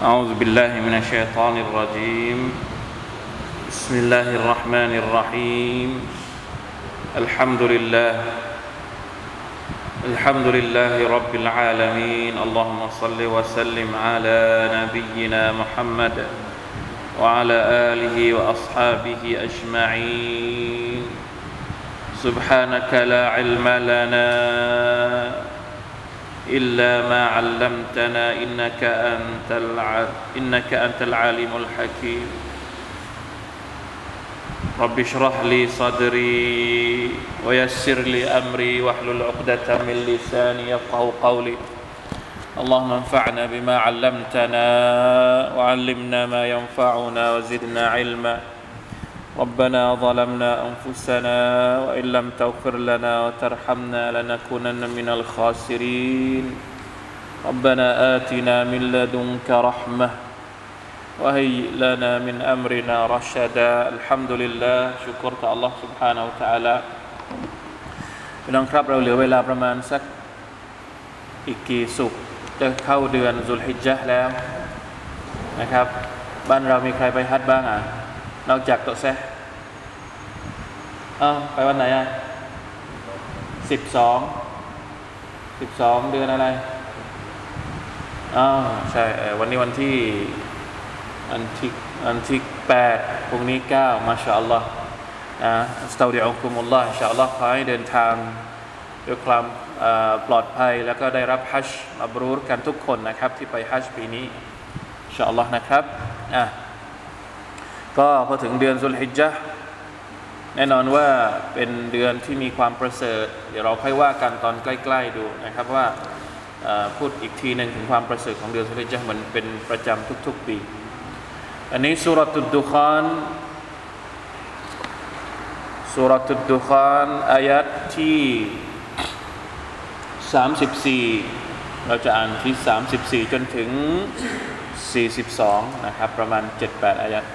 أعوذ بالله من الشيطان الرجيم بسم الله الرحمن الرحيم الحمد لله رب العالمين اللهم صل وسلم على نبينا محمد وعلى آله وأصحابه أجمعين سبحانك لا علم لنا إلا ما علمتنا إنك أنت العليم الحكيم رب اشرح لي صدري ويسر لي أمري واحلل عقدة من لساني يفقهوا قولي اللهم انفعنا بما علمتنا وعلمنا ما ينفعنا وزدنا علما ربنا ظلمنا أنفسنا وإن لم تغفر لنا وترحمنا لنكونن من الخاسرين ربنا آتنا من لدنك رحمة وهيئ لنا من أمرنا رشدا الحمد لله شكرت الله سبحانه وتعالى พี่น้องครับเราเหลือเวลาประมาณสักอีกกี่ศุกร์จะเข้าเดือนซุลฮิจญะห์แล้วนะครับบ้านเรามีใครไปฮัจญ์บ้างอ่ะนอกจากตัวแซ่ไปวันไหนอ่ะ12เดือนอะไรใช่วันนี้วันที่8พรุ่งนี้9มาชาอัลลอฮ์อัสตอดิอุกุมุลลอฮ์อินชาอัลลอฮ์ขอให้เดินทางด้วยความปลอดภัยแล้วก็ได้รับฮัจญ์อับรูรกันทุกคนนะครับที่ไปฮัจญ์ปีนี้อินชาอัลลอฮ์นะครับก็พอถึงเดือนซุลฮิจญะห์แน่นอนว่าเป็นเดือนที่มีความประเสริฐเดี๋ยวเราค่อยว่ากันตอนใกล้ๆดูนะครับว่าพูดอีกทีนึงถึงความประเสริฐของเดือนซุลฮิจญะห์มันเป็นประจำทุกๆปีอันนี้ซูเราะตุดดุฆานอายัตที่34เราจะอ่านที่34จนถึง42นะครับประมาณ 7-8 อายัต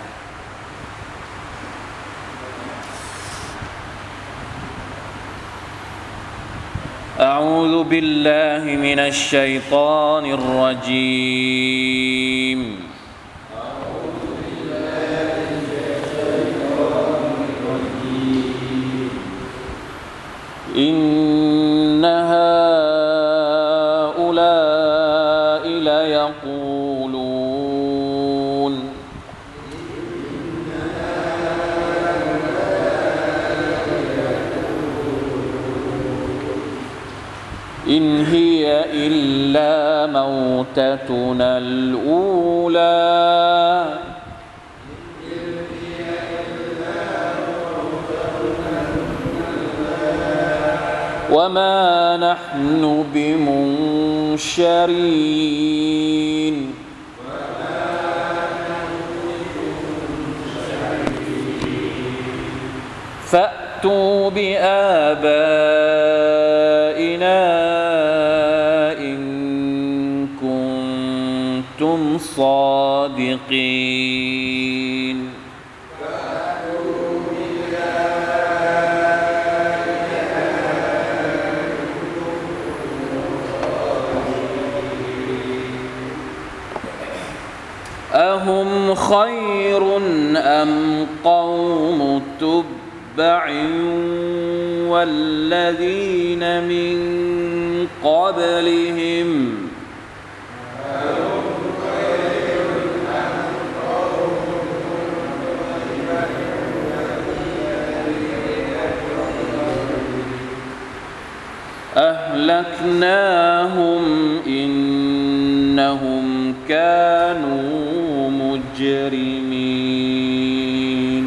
أعوذ بالله من الشيطان الرجيم إن هؤلاء ليقولون إن هي إلا موتتنا الأولى وما نحن بمنشرين فأتوا بآبائنا صادقين أهم خير أم قوم تبع والذين من قبلهم أهلكناهم إنهم كانوا مجرمين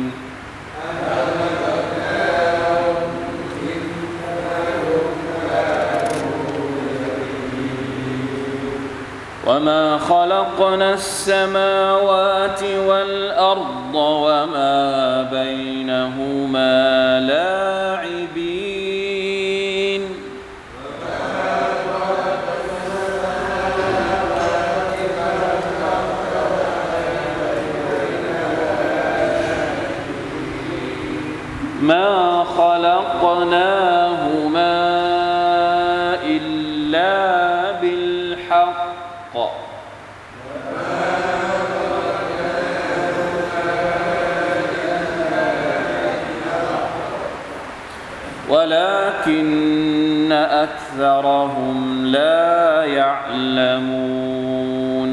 وما خلقنا السماوات والأرض وما بينهما لاعبين ما خلقناهما إلا بالحق ولكن أكثرهم لا يعلمون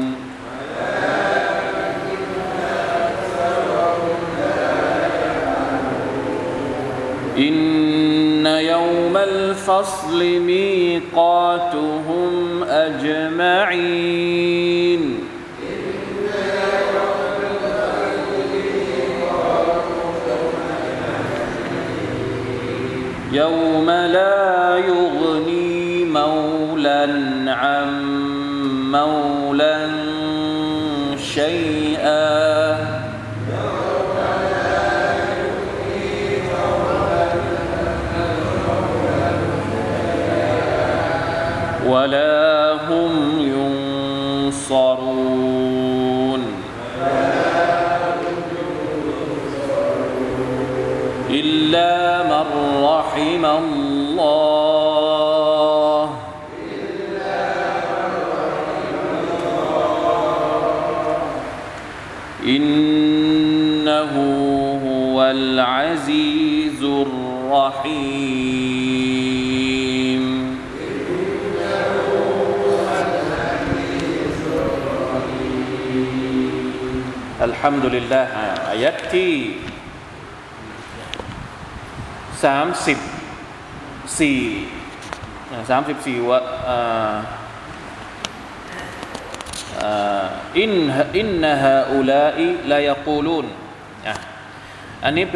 إن يوم الفصل ميقاتهم أجمعين يوم لا يغني مولى عن مولى شيئا ولا هم ينصرون إلا من رحم الله إنه هو العزيز الرحيم الحمد لله آياتي34ว่าอินฮาอูลาอิลายะกูลูนอันนี้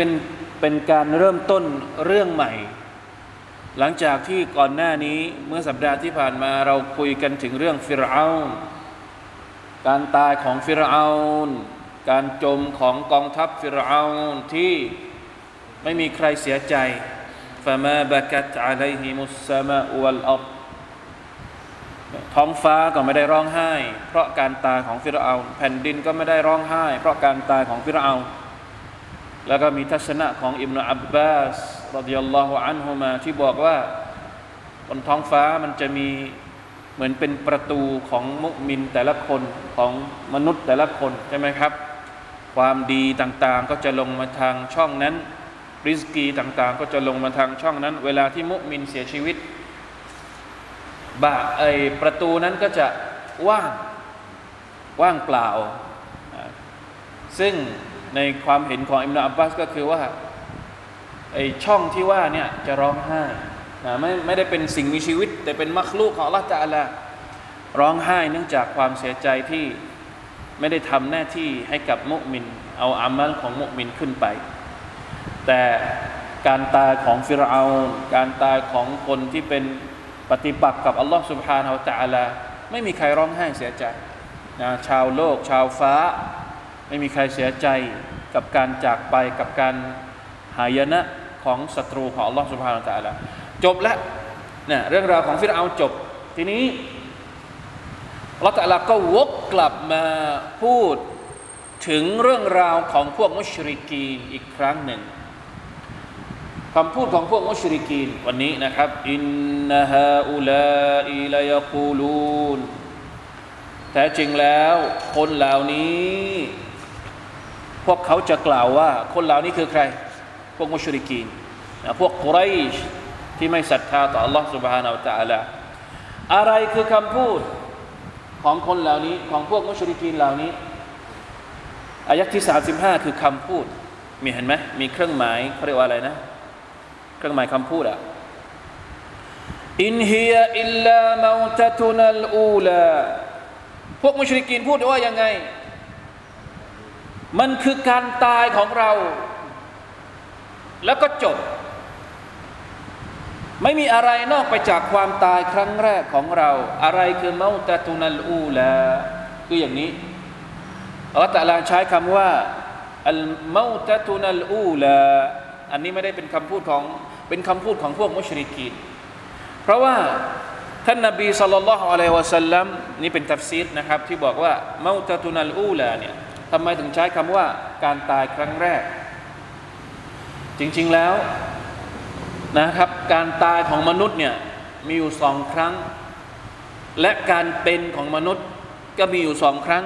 เป็นการเริ่มต้นเรื่องใหม่หลังจากที่ก่อนหน้านี้เมื่อสัปดาห์ที่ผ่านมาเราคุยกันถึงเรื่องฟิรเอาน์การตายของฟิรเอาน์การจมของกองทัพฟิรเอาน์ที่ไม่มีใครเสียใจ فما بكت عليهم السماء والأرض ท้องฟ้าก็ไม่ได้ร้องไห้เพราะการตายของฟิรเอาน์แผ่นดินก็ไม่ได้ร้องไห้เพราะการตายของฟิรเอาน์แล้วก็มีทัศนะของอิบนุอับบาสรอฎิยัลลอฮุอันฮุมาที่บอกว่าบนท้องฟ้ามันจะมีเหมือนเป็นประตูของมุมินแต่ละคนของมนุษย์แต่ละคนใช่ไหมครับความดีต่างๆก็จะลงมาทางช่องนั้นริสกีต่างๆก็จะลงมาทางช่องนั้นเวลาที่มุมินเสียชีวิตประตูนั้นก็จะว่างเปล่าซึ่งในความเห็นของอิบนุอับบาสก็คือว่าไอ้ช่องที่ว่าเนี่ยจะร้องไห้นะไม่ได้เป็นสิ่งมีชีวิตแต่เป็นมัคลูกของอัลเลาะห์ตะอาลาร้องไห้เนื่องจากความเสียใจที่ไม่ได้ทำหน้าที่ให้กับมุมินเอาอามัลของมุมินขึ้นไปแต่การตายของฟิรเอาน์การตายของคนที่เป็นปฏิปักษ์กับอัลลอฮฺซุบฮานะฮูวะตะอาลาไม่มีใครร้องไห้เสียใจนะชาวโลกชาวฟ้าไม่มีใครเสียใจกับการจากไปกับการหายนะของศัตรูของอัลลอฮฺซุบฮานะฮูวะตะอาลาจบแล้วนะเรื่องราวของฟิรเอาน์จบทีนี้อัลลอฮฺตะอาลาก็วกกลับมาพูดถึงเรื่องราวของพวกมุชริกีนอีกครั้งหนึ่งคำพูดของพวกมุชริกีนวันนี้นะครับอินนะฮาอุลาอิลายะกูลูนแท้จริงแล้วคนเหล่านี้พวกเขาจะกล่าวว่าคนเหล่านี้คือใครพวกมุชริกีนพวกกุไรชที่ไม่ศรัทธาต่อ Allah Subhanahu Wa Taala อะไรคือคำพูดของคนเหล่านี้ของพวกมุชริกีนเหล่านี้อายะห์ที่35คือคำพูดมีเห็นไหมมีเครื่องหมายเขาเรียกว่าอะไรนะเครื่องหมายคำพูดอ่ะอินฮียะอิลลาเมาตะตุนัลอูลาพวกมุชริกีนพูดว่ายังไงมันคือการตายของเราแล้วก็จบไม่มีอะไรนอกไปจากความตายครั้งแรกของเราอะไรคือเมาตะตุนัลอูลาคืออย่างนี้อัลลอฮฺตะอาลาใช้คำว่าอัลเมาตะตุนัลอูลาอันนี้ไม่ได้เป็นคำพูดของพวกมุชริกีนเพราะว่าท่านนบีศ็อลลัลลอฮุอะลัยฮิวะซัลลัมนี่เป็นตัฟซีรนะครับที่บอกว่าเมาตะตุนัลอูลาเนี่ยทำไมถึงใช้คำว่าการตายครั้งแรกจริงๆแล้วนะครับการตายของมนุษย์เนี่ยมีอยู่สองครั้งและการเป็นของมนุษย์ก็มีอยู่สองครั้ง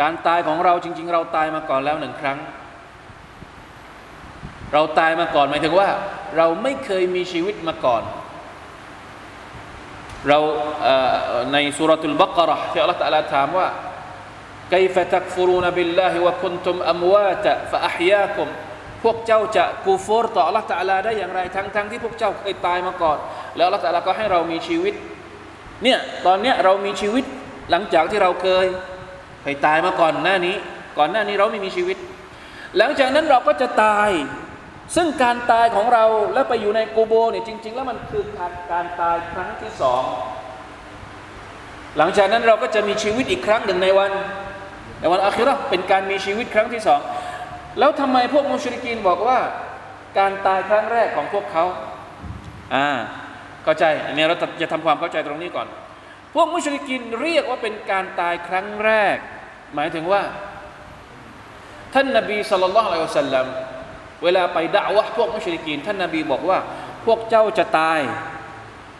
การตายของเราจริงๆเราตายมาก่อนแล้วหนึ่งครั้งเราตายมาก่อนหมายถึงว่า เราไม่เคยมีชีวิตมาก่อนเราในซูเราะตุลบะเกาะเราะห์ที่อัลลอฮฺตะอาลาถามว่าكيف تكفرون بالله وكنتم أمواتا فأحياكم พวกเจ้าจะกูฟอรต่ออัลลอฮฺตะอาลาได้อย่างไรทั้งที่พวกเจ้าเคยตายมาก่อนแล้วอัลลอฮฺตะอาลาก็ให้เรามีชีวิตเนี่ยตอนเนี้ยเรามีชีวิตหลังจากที่เราเคยตายมาก่อนหน้านี้เราไม่มีชีวิตหลังจากนั้นเราก็จะตายซึ่งการตายของเราแล้วไปอยู่ในกูโบเนี่ยจริงๆแล้วมันคือการตายครั้งที่สองหลังจากนั้นเราก็จะมีชีวิตอีกครั้งหนึ่งในวันอาคิเราะห์เป็นการมีชีวิตครั้งที่สองแล้วทำไมพวกมุชริกีนบอกว่าการตายครั้งแรกของพวกเขาเข้าใจอันนี้เราจะทำความเข้าใจตรงนี้ก่อนพวกมุชริกีนเรียกว่าเป็นการตายครั้งแรกหมายถึงว่าท่านนบีศ็อลลัลลอฮุอะลัยฮิวะซัลลัมเวลาไปดะวะห์พวกมุชริกีนท่านนบีบอกว่าพวกเจ้าจะตาย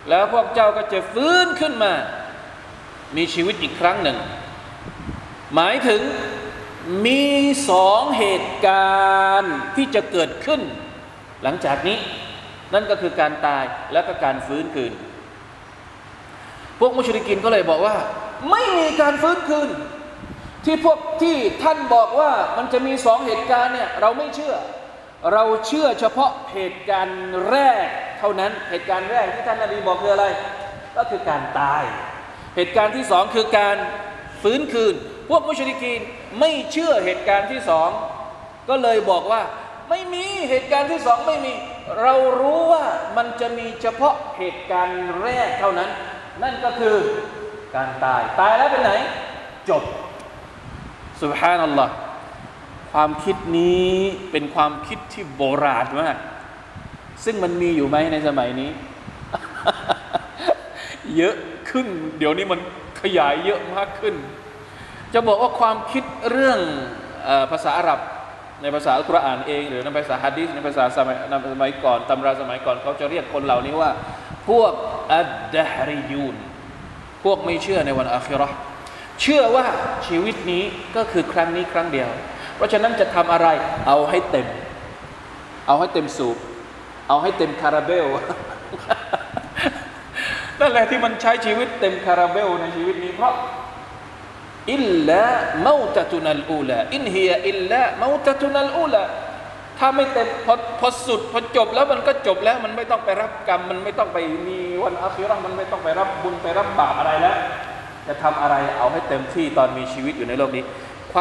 แล้วพวกเจ้าก็จะฟื้นขึ้นมามีชีวิตอีกครั้งหนึ่งหมายถึงมีสองเหตุการณ์ที่จะเกิดขึ้นหลังจากนี้นั่นก็คือการตายและก็การฟื้นคืนพวกมุชริกีนก็เลยบอกว่าไม่มีการฟื้นคืนที่ท่านบอกว่ามันจะมีสองเหตุการณ์เนี่ยเราไม่เชื่อเราเชื่อเฉพาะเหตุการณ์แรกเท่านั้นเหตุการณ์แรกที่ท่านนบีบอกคืออะไรก็คือการตายเหตุการณ์ที่สองคือการฟื้นคืนพวกมุชริกีนไม่เชื่อเหตุการณ์ที่สองก็เลยบอกว่าไม่มีเหตุการณ์ที่สองไม่มีเรารู้ว่ามันจะมีเฉพาะเหตุการณ์แรกเท่านั้นนั่นก็คือการตายตายแล้วเป็นไหนจบซุบฮานัลลอฮ์ความคิดนี้เป็นความคิดที่โบราณมากซึ่งมันมีอยู่ไหมในสมัยนี้ เยอะขึ้นเดี๋ยวนี้มันขยายเยอะมากขึ้นจะบอกว่าความคิดเรื่องภาษาอาหรับในภาษาอัลกุรอานเองหรือในภาษาหะดีษในภาษาสมัยก่อนตำราสมัยก่อนเขาจะเรียกคนเหล่านี้ว่าพวกอัดดะฮริยูนพวกไม่เชื่อในวันอาคิเราะห์เชื่อว่าชีวิตนี้ก็คือครั้งนี้ครั้งเดียวเพราะฉะนั้นจะทำอะไรเอาให้เต็มสูบเอาให้เต็มคาราเบล นั่นแหละที่มันใช้ชีวิตเต็มคาราเบลในชีวิตนี้เพราะอิลลามาวตะตุนัลอูลาอินฮิยาอิลลามาวตะตุนัลอูลาถ้าไม่เต็มพอสุดพอจบแล้วมันก็จบแล้วมันไม่ต้องไปรับกรรมมันไม่ต้องไปมีวันอาคิเราะห์มันไม่ต้องไปรับบุญไปรับบาปอะไรแล้วจะทำอะไรเอาให้เต็มที่ตอนมีชีวิตอยู่ในโลกนี้ค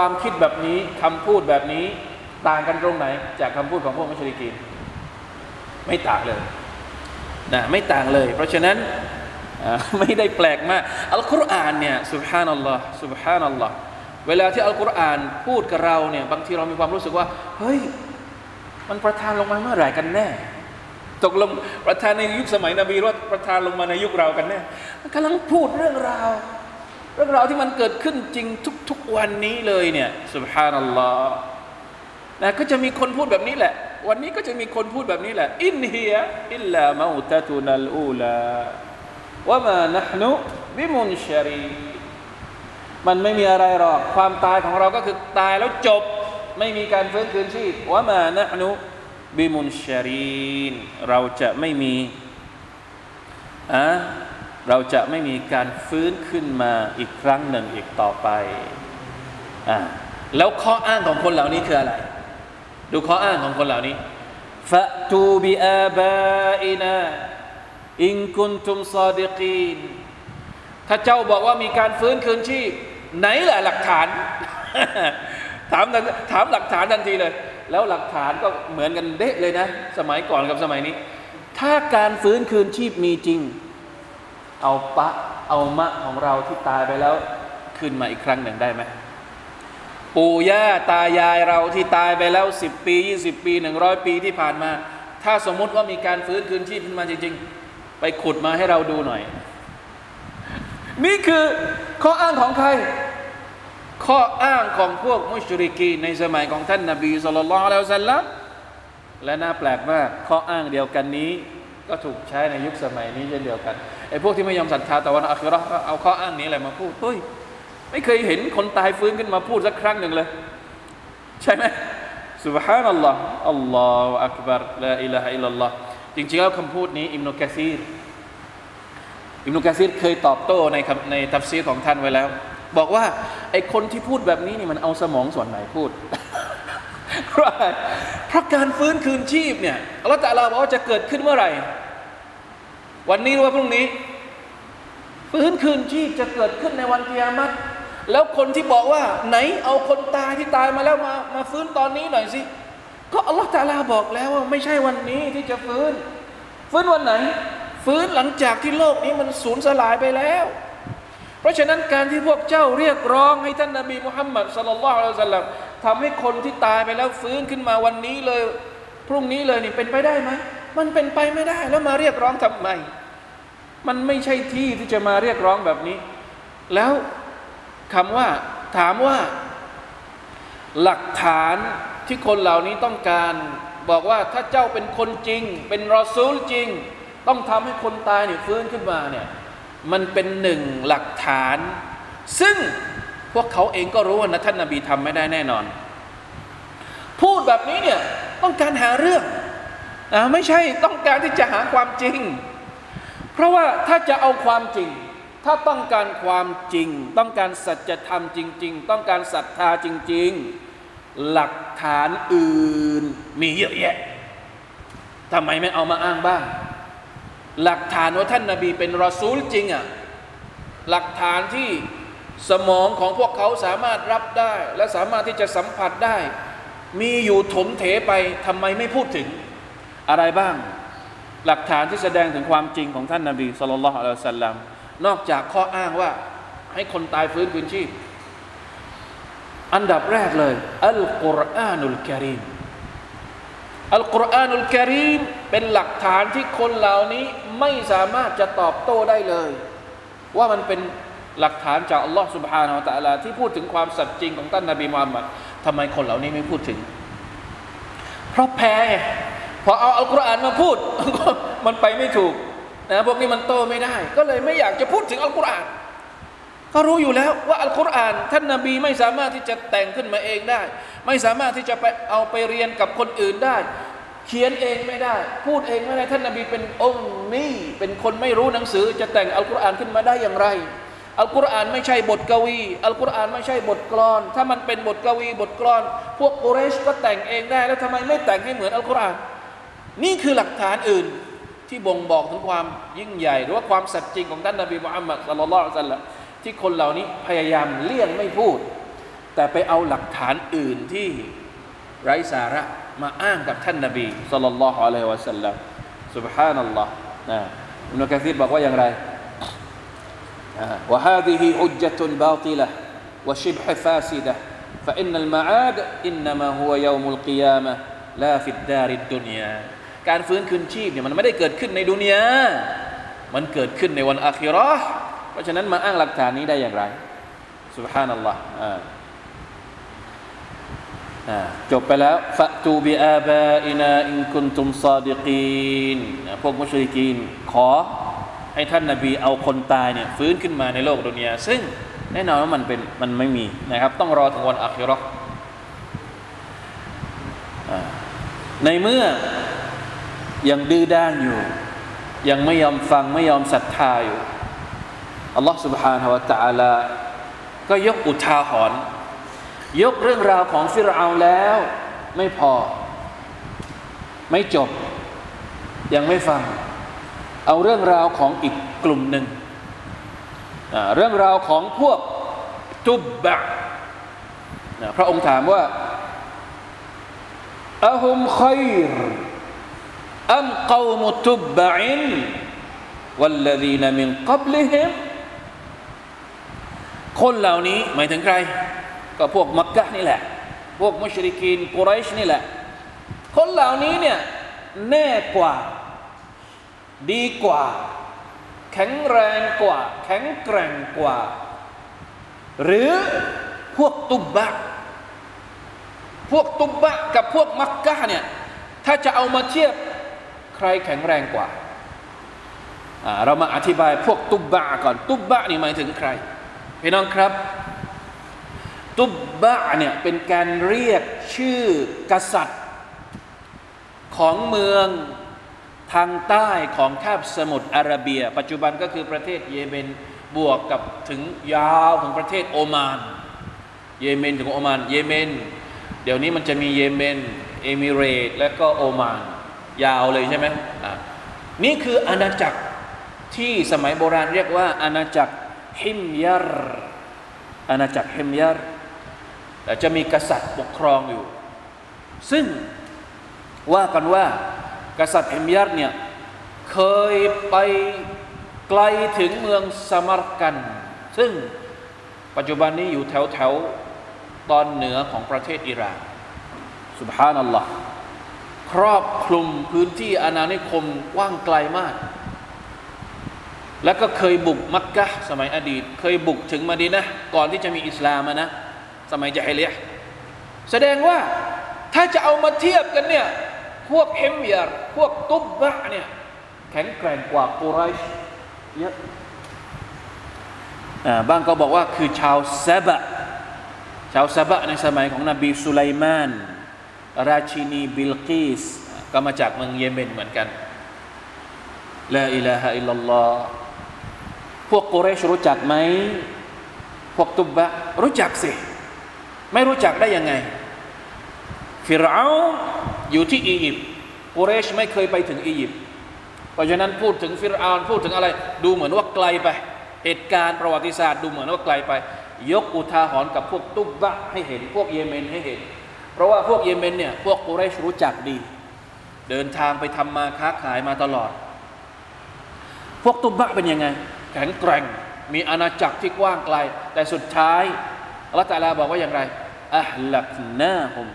วามคิดแบบนี้คำพูดแบบนี้ต่างกันตรงไหนจากคำพูดของพวกมุชริกีนไม่ต่างเลยนะไม่ต่างเลยเพราะฉะนั้นไม่ได้แปลกมากอัลกุรอานเนี่ยซุบฮานัลลอฮ์เวลาที่อัลกุรอานพูดกับเราเนี่ยบางทีเรามีความรู้สึกว่าเฮ้ยมันประทานลงมาเมื่อไหร่กันแน่ตกลงประทานในยุคสมัยนบีหรือประทานลงมาในยุคเรากันแน่กำลังพูดเรื่องราวที่มันเกิดขึ้นจริงทุกๆวันนี้เลยเนี่ยซุบฮานัลลอฮ์นะก็จะมีคนพูดแบบนี้แหละวันนี้ก็จะมีคนพูดแบบนี้แหละอินฮิยะอิลลามาวตะตุนัลอูลาวะมานะห์นุบิมุนชะรีมันไม่มีอะไรหรอกความตายของเราก็คือตายแล้วจบไม่มีการฟื้นคืนชีพวะมานะห์นุบิมุนชะรีนเราจะไม่มีการฟื้นขึ้นมาอีกครั้งหนึ่งอีกต่อไปแล้วข้ออ้างของคนเหล่านี้คืออะไรดูข้ออ้างของคนเหล่านี้ฟะตูบิอาบาอินาอินกุนตุมซอดิกีนถ้าเจ้าบอกว่ามีการฟื้นคืนชีพไหนล่ะหลักฐาน ถามหลักฐานทันทีเลยแล้วหลักฐานก็เหมือนกันเด๊ะเลยนะสมัยก่อนกับสมัยนี้ถ้าการฟื้นคืนชีพมีจริงเอาปะเอามะของเราที่ตายไปแล้วขึ้นมาอีกครั้งหนึ่งได้ไหมปู่ย่าตายายเราที่ตายไปแล้ว10ปี20ปี100ปีที่ผ่านมาถ้าสมมุติว่ามีการฟื้นคืนชีพขึ้นมาจริงๆไปขุดมาให้เราดูหน่อยนี่คือข้ออ้างของใครข้ออ้างของพวกมุชริกีนในสมัยของท่านนบีศ็อลลัลลอฮุอะลัยฮิวะซัลลัมและน่าแปลกมากข้ออ้างเดียวกันนี้ก็ถูกใช้ในยุคสมัยนี้เช่นเดียวกันไอ้พวกที่ไม่ยอมศรัทธาต่อวันอาคิเราะห์ก็เอาข้ออ้างนี้แหละมาพูดเฮ้ยไม่เคยเห็นคนตายฟื้นขึ้นมาพูดสักครั้งหนึ่งเลยใช่ไหม ซุบฮานัลลอฮ์อัลลอฮุอักบัรลาอิลาฮะอิลลัลลอฮ์จริงๆแล้วคำพูดนี้อิบนุกะซีรเคยตอบโต้ในตัฟซีรของท่านไว้แล้วบอกว่าไอ้คนที่พูดแบบนี้นี่มันเอาสมองส่วนไหนพูด เพราะการฟื้นคืนชีพเนี่ยอัลเลาะห์ตะอาลาบอกว่าจะเกิดขึ้นเมื่อไหร่วันนี้หรือว่าพรุ่งนี้ฟื้นคืนชีพจะเกิดขึ้นในวันกิยามะฮ์แล้วคนที่บอกว่าไหนเอาคนตายที่ตายมาแล้วมาฟื้นตอนนี้หน่อยสิก็อัลเลาะห์ตะอาลาบอกแล้วว่าไม่ใช่วันนี้ที่จะฟื้นวันไหนฟื้นหลังจากที่โลกนี้มันสูญสลายไปแล้วเพราะฉะนั้นการที่พวกเจ้าเรียกร้องให้ท่านนบีมุฮัมมัดศ็อลลัลลอฮุอะลัยฮิวะซัลลัมทำให้คนที่ตายไปแล้วฟื้นขึ้นมาวันนี้เลยพรุ่งนี้เลยนี่เป็นไปได้ไหมมันเป็นไปไม่ได้แล้วมาเรียกร้องทำไมมันไม่ใช่ที่จะมาเรียกร้องแบบนี้แล้วถามว่าหลักฐานที่คนเหล่านี้ต้องการบอกว่าถ้าเจ้าเป็นคนจริงเป็นรอซูลจริงต้องทำให้คนตายเนี่ยฟื้นขึ้นมาเนี่ยมันเป็นหนึ่งหลักฐานซึ่งพวกเขาเองก็รู้ว่าท่านนบีทำไม่ได้แน่นอนพูดแบบนี้เนี่ยต้องการหาเรื่องไม่ใช่ต้องการที่จะหาความจริงเพราะว่าถ้าจะเอาความจริงถ้าต้องการความจริงต้องการสัจธรรมจริงๆต้องการศรัทธาจริงๆหลักฐานอื่นมีเยอะแยะทำไมไม่เอามาอ้างบ้างหลักฐานว่าท่านนบีเป็นรอซูลจริงอ่ะหลักฐานที่สมองของพวกเขาสามารถรับได้และสามารถที่จะสัมผัสได้มีอยู่ถมเถไปทำไมไม่พูดถึงอะไรบ้างหลักฐานที่แสดงถึงความจริงของท่านนบีศ็อลลัลลอฮุอะลัยฮิวะซัลลัมนอกจากข้ออ้างว่าให้คนตายฟื้นคืนชีพอันดับแรกเลยอัลกุรอานุลกะรีมเป็นหลักฐานที่คนเหล่านี้ไม่สามารถจะตอบโต้ได้เลยว่ามันเป็นหลักฐานจากอัลลอฮฺซุบฮานะฮูวะตะอาลาที่พูดถึงความสัจจริงของท่านนบีมุฮัมมัดทำไมคนเหล่านี้ไม่พูดถึงเพราะแพ้พอเอาอัลกุรอานมาพูด มันไปไม่ถูกนะพวกนี้มันโต้ไม่ได้ก็เลยไม่อยากจะพูดถึงอัลกุรอานก็รู้อยู่แล้วว่าอัลกุรอานท่านนบีไม่สามารถที่จะแต่งขึ้นมาเองได้ไม่สามารถที่จะไปเอาไปเรียนกับคนอื่นได้เขียนเองไม่ได้พูดเองไม่ได้ท่านนบีเป็นองค์นี้เป็นคนไม่รู้หนังสือจะแต่งอัลกุรอานขึ้นมาได้อย่างไรอัลกุรอานไม่ใช่บทกวีอัลกุรอานไม่ใช่บทกลอนถ้ามันเป็นบทกวีบทกลอนพวกกุเรชก็แต่งเองได้แล้วทำไมไม่แต่งให้เหมือนอัลกุรอานนี่คือหลักฐานอื่นที่บ่งบอกถึงความยิ่งใหญ่หรือว่าความสัจจริงของท่านนบีมุฮัมมัดศ็อลลัลลอฮุอะลัยฮิวะซัลลัมที่คนเหล่านี้พยายามเลี่ยงไม่พูดแต่ไปเอาหลักฐานอื่นที่ไร้สาระมาอ้างกับท่านนบีศ็อลลัลลอฮุอะลัยฮิวะซัลลัมซุบฮานัลลอฮ์อิบนุกะซีรบอกว่าอย่างไรวะฮาซิฮิฮุจญะตุนบาติละฮ์วะชิบฮุฟาซิดะฮ์ฟะอินนัลมะอาดอินนะมาฮุวะเยามุลกิยามะฮ์ลาฟิดดาริดดุนยาการฟื้นคืนชีพเนี่ยมันไม่ได้เกิดขึ้นในดุนยามันเกิดขึ้นในวันอาคิเราะฮ์เพราะฉะนั้นมาอ้างหลักฐานนี้ได้อย่างไรซุบฮานัลลอฮ์จบไปแล้วฟะตูบิอาบาอินาอินกุนตุมซอดิกีนพวกมุชริกีนขอให้ท่านนบีเอาคนตายเนี่ยฟื้นขึ้นมาในโลกดุนยาซึ่งแน่นอนว่ามันไม่มีนะครับต้องรอถึงวันอาคิเราะฮ์ในเมื่อยังดื้อด้านอยู่ยังไม่ยอมฟังไม่ยอมศรัทธาอยู่อัลลอฮฺ سبحانه และ تعالى ก็ยกอุทาหรณ์ยกเรื่องราวของฟิรเอาน์แล้วไม่พอไม่จบยังไม่ฟังเอาเรื่องราวของอีกกลุ่มหนึ่งเรื่องราวของพวกตุบบะพระองค์ถามว่าอะฮุมค็อยรอัมกอมุตุบบะอินวัลละซีนมินกับลิฮิมคนเหล่านี้หมายถึงใครก็พวกมักกะห์นี่แหละพวกมุชริกีนกุไรชนี่แหละคนเหล่านี้เนี่ยแน่กว่าดีกว่าแข็งแรงกว่าแข็งแกร่งกว่าหรือพวกตุบะกับพวกมักกะห์เนี่ยถ้าจะเอามาเทียบใครแข็งแรงกว่าเรามาอธิบายพวกตุบะก่อนตุบะนี่หมายถึงใครพี่น้องครับตุบะเนี่ยเป็นการเรียก ชื่อกษัตริย์ของเมืองทางใต้ของคาบสมุทรอาระเบียปัจจุบันก็คือประเทศเยเมนบวกกับถึงยาวถึงประเทศโอมานเยเมนถึงโอมานเยเมนเดี๋ยวนี้มันจะมีเยเมนเอมิเรตและก็โอมานยาวเลยใช่ไหมนี่คืออาณาจักรที่สมัยโบราณเรียกว่าอาณาจักรฮิมยาร์อาณาจักรฮิมยาร์แต่จะมีกษัตริย์ปกครองอยู่ซึ่งว่ากันว่ากษัตริย์ฮิมยาร์เนี่ยเคยไปไกลถึงเมืองสมาร์กันด์ซึ่งปัจจุบันนี้อยู่แถวตอนเหนือของประเทศอิหร่านซุบฮานัลลอฮ์ครอบคลุมพื้นที่อาณานิคมกว้างไกลมากแล้วก็เคยบุกมักกะฮ์สมัยอดีตเคยบุกถึงมะดีนะห์ก่อนที่จะมีอิสลามนะสมัยญะฮิลิยะห์แสดงว่าถ้าจะเอามาเทียบกันเนี่ยพวกฮิมยาร์พวกตุบบะเนี่ยแข็งแกร่งกว่ากุไรชเยอะบางก็บอกว่าคือชาวซะบะในสมัยของนบีสุไลมานราชินีบิลกีสก็มาจากเมืองเยเมนเหมือนกันลาอิลาฮะอิลลัลลอฮพวกกุเรชรู้จักไหมพวกตุบะรู้จักสิไม่รู้จักได้ยังไงฟิรเอาน์อยู่ที่อียิปต์กุเรชไม่เคยไปถึงอียิปต์เพราะฉะนั้นพูดถึงฟิรเอาน์พูดถึงอะไรดูเหมือนว่าไกลไปเหตุการณ์ประวัติศาสตร์ดูเหมือนว่าไกลไปยกอุทาหรณ์กับพวกตุบะให้เห็นพวกเยเมนให้เห็นเพราะว่าพวกเยเมนเนี่ยพวกกุเรชรู้จักดีเดินทางไปทำมาค้าขายมาตลอดพวกตุบะเป็นยังไงแข็งแกร่งมีอาณาจักรที่กว้างไกลแต่สุดท้ายอัลลอฮฺตะอาลาบอกว่าอย่างไรอะห์ลักนาฮุม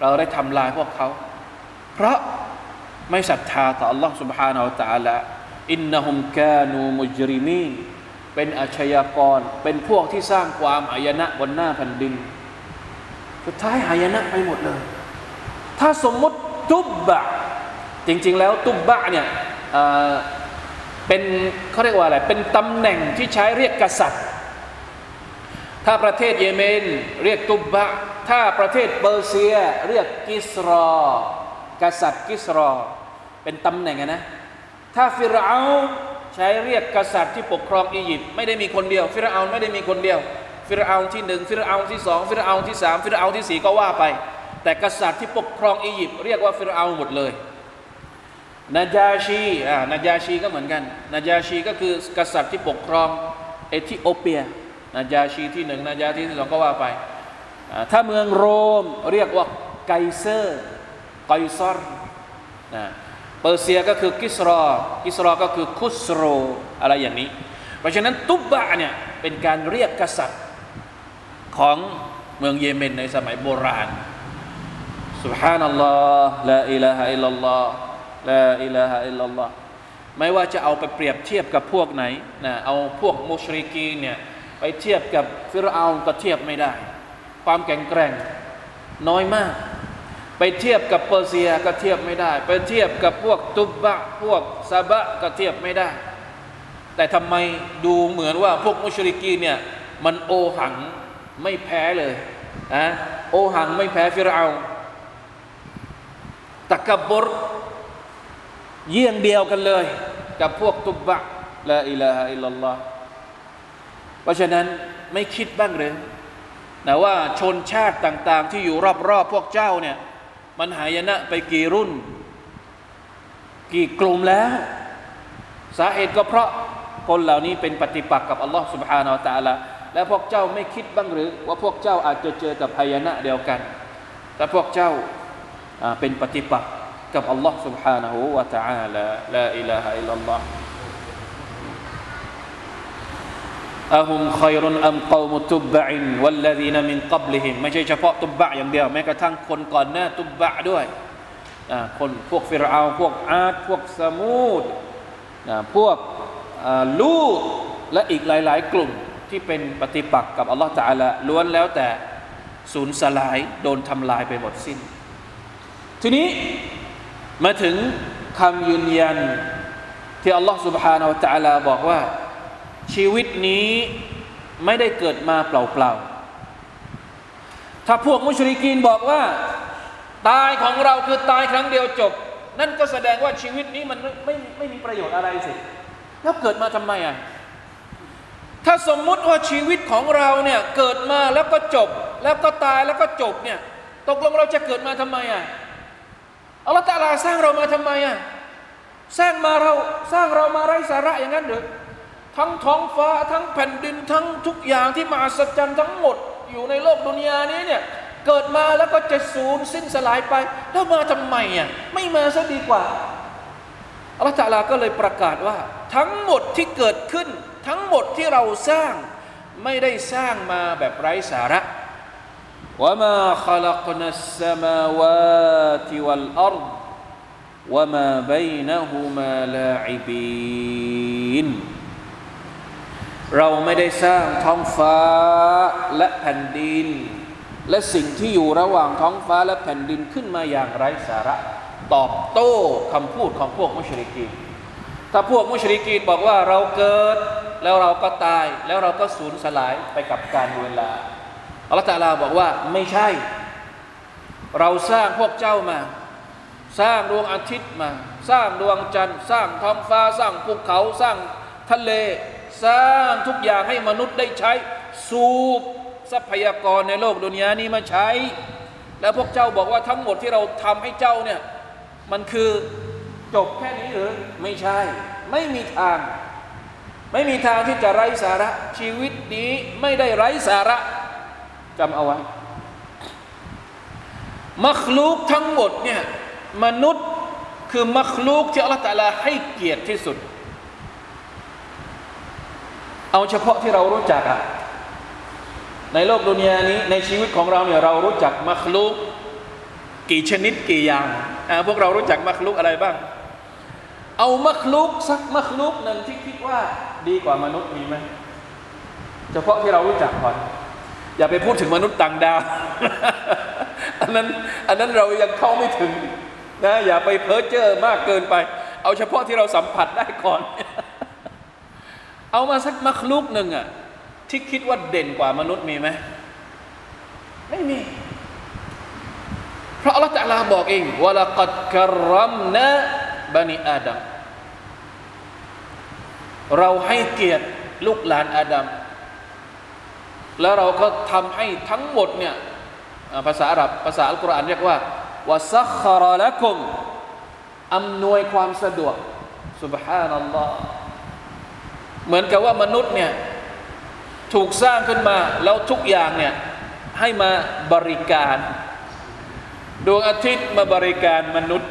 เราได้ทำลายพวกเขาเพราะไม่ศรัทธาต่ออัลลอฮฺ سبحانه และ تعالى อินนะฮุมกานูมุจริมีนเป็นอาชญากรเป็นพวกที่สร้างความหายนะบนหน้าแผ่นดินสุดท้ายหายนะไปหมดเลยถ้าสมมติตุบะจริงๆแล้วตุบะเนี่ยเป็นเขาเรียกว่าอะไรเป็นตำแหน่งที่ใช้เรียกกษัตริย์ถ้าประเทศเยเมนเรียกตุบะถ้าประเทศเปอร์เซียเรียกกิสรอกษัตริย์กิสรอเป็นตำแหน่งนะถ้าฟิรเอาน์ใช้เรียกกษัตริย์ที่ปกครองอียิปต์ไม่ได้มีคนเดียวฟิรเอาน์ไม่ได้มีคนเดียวฟิรเอาน์ที่1ฟิรเอาน์ที่2ฟิรเอาน์ที่3ฟิรเอาน์ที่4ก็ว่าไปแต่กษัตริย์ที่ปกครองอียิปต์เรียกว่าฟิรเอาน์หมดเลยนาจาชีนาจาชีก็เหมือนกันนาจาชีก็คือกษัตริย์ที่ปกครองเอธิโอเปียนาจาชีที่1นาจาชีที่2ก็ว่าไปถ้าเมืองโรมเรียกว่าไกเซอร์ไกซาร์เปอร์เซียก็คือกิสรอก็คือคุสโรอะไรอย่างนี้เพราะฉะนั้นตุบะเนี่ยเป็นการเรียกกษัตริย์ของเมืองเยเมนในสมัยโบราณซุบฮานัลลอฮ์ลาอิลาฮะอิลลัลลอฮ์ลาอิลาฮะอิลลัลลอฮ์ไม่ว่าจะเอาไปเปรียบเทียบกับพวกไหนนะเอาพวกมุชริกีนเนี่ยไปเทียบกับฟิรเอาน์ก็เทียบไม่ได้ความแข็งแกร่งน้อยมากไปเทียบกับเปอร์เซียก็เทียบไม่ได้ไปเทียบกับพวกตุบะพวกซะบะก็เทียบไม่ได้แต่ทำไมดูเหมือนว่าพวกมุชริกีนเนี่ยมันโอหังไม่แพ้เลยนะโอหังไม่แพ้ฟิรเอาน์ตักบรเยี่ยงเดียวกันเลยกับพวกตุบะลาอิลาฮะอิลลัลลอฮ์เพราะฉะนั้นไม่คิดบ้างหรือนะว่าชนชาติต่างๆที่อยู่รอบๆพวกเจ้าเนี่ยมันหายนะไปกี่รุ่นกี่กลุ่มแล้วสาเหตุก็เพราะคนเหล่านี้เป็นปฏิปักษ์กับอัลลอฮ์ سبحانه และ تعالى และพวกเจ้าไม่คิดบ้างหรือว่าพวกเจ้าอาจจะเจอกับหายนะเดียวกันแต่พวกเจ้าเป็นปฏิปักษ์กับอัลลอฮ์ سبحانه และ تعالى ลาอิลาฮะอิลลัลลอฮ์อะฮุมคอยรุนอัมกอมุตุบะอินวัลลซีนะมินกับลิฮิมไม่ใช่เฉพาะตุบะอย่างเดียวแม้กระทั่งคนก่อนหน้าตุบะด้วยคนพวกฟิรเอาน์พวกอาดพวกซะมูดพวกลูตและอีกหลายๆกลุ่มที่เป็นปฏิปักษ์กับอัลลอฮฺตะอาลาล้วนแล้วแต่สูญสลายโดนทำลายไปหมดสิ้นทีนี้มาถึงคำยืนยันที่อัลลอฮฺ سبحانه และ تعالى บอกว่าชีวิตนี้ไม่ได้เกิดมาเปล่า ถ้าพวกมุชริกีนบอกว่าตายของเราคือตายครั้งเดียวจบนั่นก็แสดงว่าชีวิตนี้มันไม่มีประโยชน์อะไรสิแล้วเกิดมาทำไมอ่ะถ้าสมมุติว่าชีวิตของเราเนี่ยเกิดมาแล้วก็จบแล้วก็ตายแล้วก็จบเนี่ยตกลงเราจะเกิดมาทำไมอ่ะอัลลอฮฺตะอาลาสร้างเรามาทำไมอ่ะสร้างเรามาไร้สาระอย่างนั้นหรือทั้งท้องฟ้าทั้งแผ่นดินทั้งทุกอย่างที่มหัศจรรย์ทั้งหมดอยู่ในโลกดุนยานี้เนี่ยเกิดมาแล้วก็จะสูญสิ้นสลายไปแล้วมาทำไมอ่ะไม่มาซะดีกว่าอัลลอฮฺตะอาลาก็เลยประกาศว่าทั้งหมดที่เกิดขึ้นทั้งหมดที่เราสร้างไม่ได้สร้างมาแบบไร้สาระวะมาคอลักนัสสมาวาติวัลอัรฎ์วะมาบัยนะฮูมาลาอิบีนเราไม่ได้สร้างท้องฟ้าและแผ่นดินและสิ่งที่อยู่ระหว่างท้องฟ้าและแผ่นดินขึ้นมาอย่างไร้สาระตอบโต้คำพูดของพวกมุชริกีนถ้าพวกมุชริกีนบอกว่าเราเกิดแล้วเราก็ตายแล้วเราก็สูญสลายไปกับกาลเวลาอัลลอฮฺตะอาลาบอกว่าไม่ใช่เราสร้างพวกเจ้ามาสร้างดวงอาทิตย์มาสร้างดวงจันทร์สร้างท้องฟ้าสร้างภูเขาสร้างทะเลสร้างทุกอย่างให้มนุษย์ได้ใช้สูบทรัพยากรในโลกดุนยานี้มาใช้แล้วพวกเจ้าบอกว่าทั้งหมดที่เราทำให้เจ้าเนี่ยมันคือจบแค่นี้หรือไม่ใช่ไม่มีทางที่จะไร้สาระชีวิตนี้ไม่ได้ไร้สาระจำเอาไว้มัคลูกทั้งหมดเนี่ยมนุษย์คือมัคลูกที่อัลลอฮฺตะอาลาให้เกียรติที่สุดเอาเฉพาะที่เรารู้จักอะในโลกดุนยานี้ในชีวิตของเราเนี่ยเรารู้จักมัคลูกกี่ชนิดกี่อย่างพวกเรารู้จักมัคลูกอะไรบ้างเอามัคลูกสักมัคลูกหนึ่งที่คิดว่าดีกว่ามนุษย์มีไหมเฉพาะที่เรารู้จักก่อนอย่าไปพูดถึงมนุษย์ต่างดาว อันนั้นเรายังเข้าไม่ถึงนะอย่าไปเพ้อเจ้อมากเกินไปเอาเฉพาะที่เราสัมผัสได้ก่อน เอามาสักมัคลูกหนึ่งอะที่คิดว่าเด่นกว่ามนุษย์มีไหมไม่มีเพราะอัลลอฮฺตะอาลาบอกเองวะลักัดกัรรัมนะบะนีอาดัมเราให้เกียรติลูกหลานอาดัมแล้วเราก็ทำให้ทั้งหมดเนี่ยภาษาอาหรับภาษาอัลกุรอานเรียกว่าวะซัคคาระละกุมอำนวยความสะดวกซุบฮานัลลอฮ์เหมือนกับว่ามนุษย์เนี่ยถูกสร้างขึ้นมาแล้วทุกอย่างเนี่ยให้มาบริการดวงอาทิตย์มาบริการมนุษย์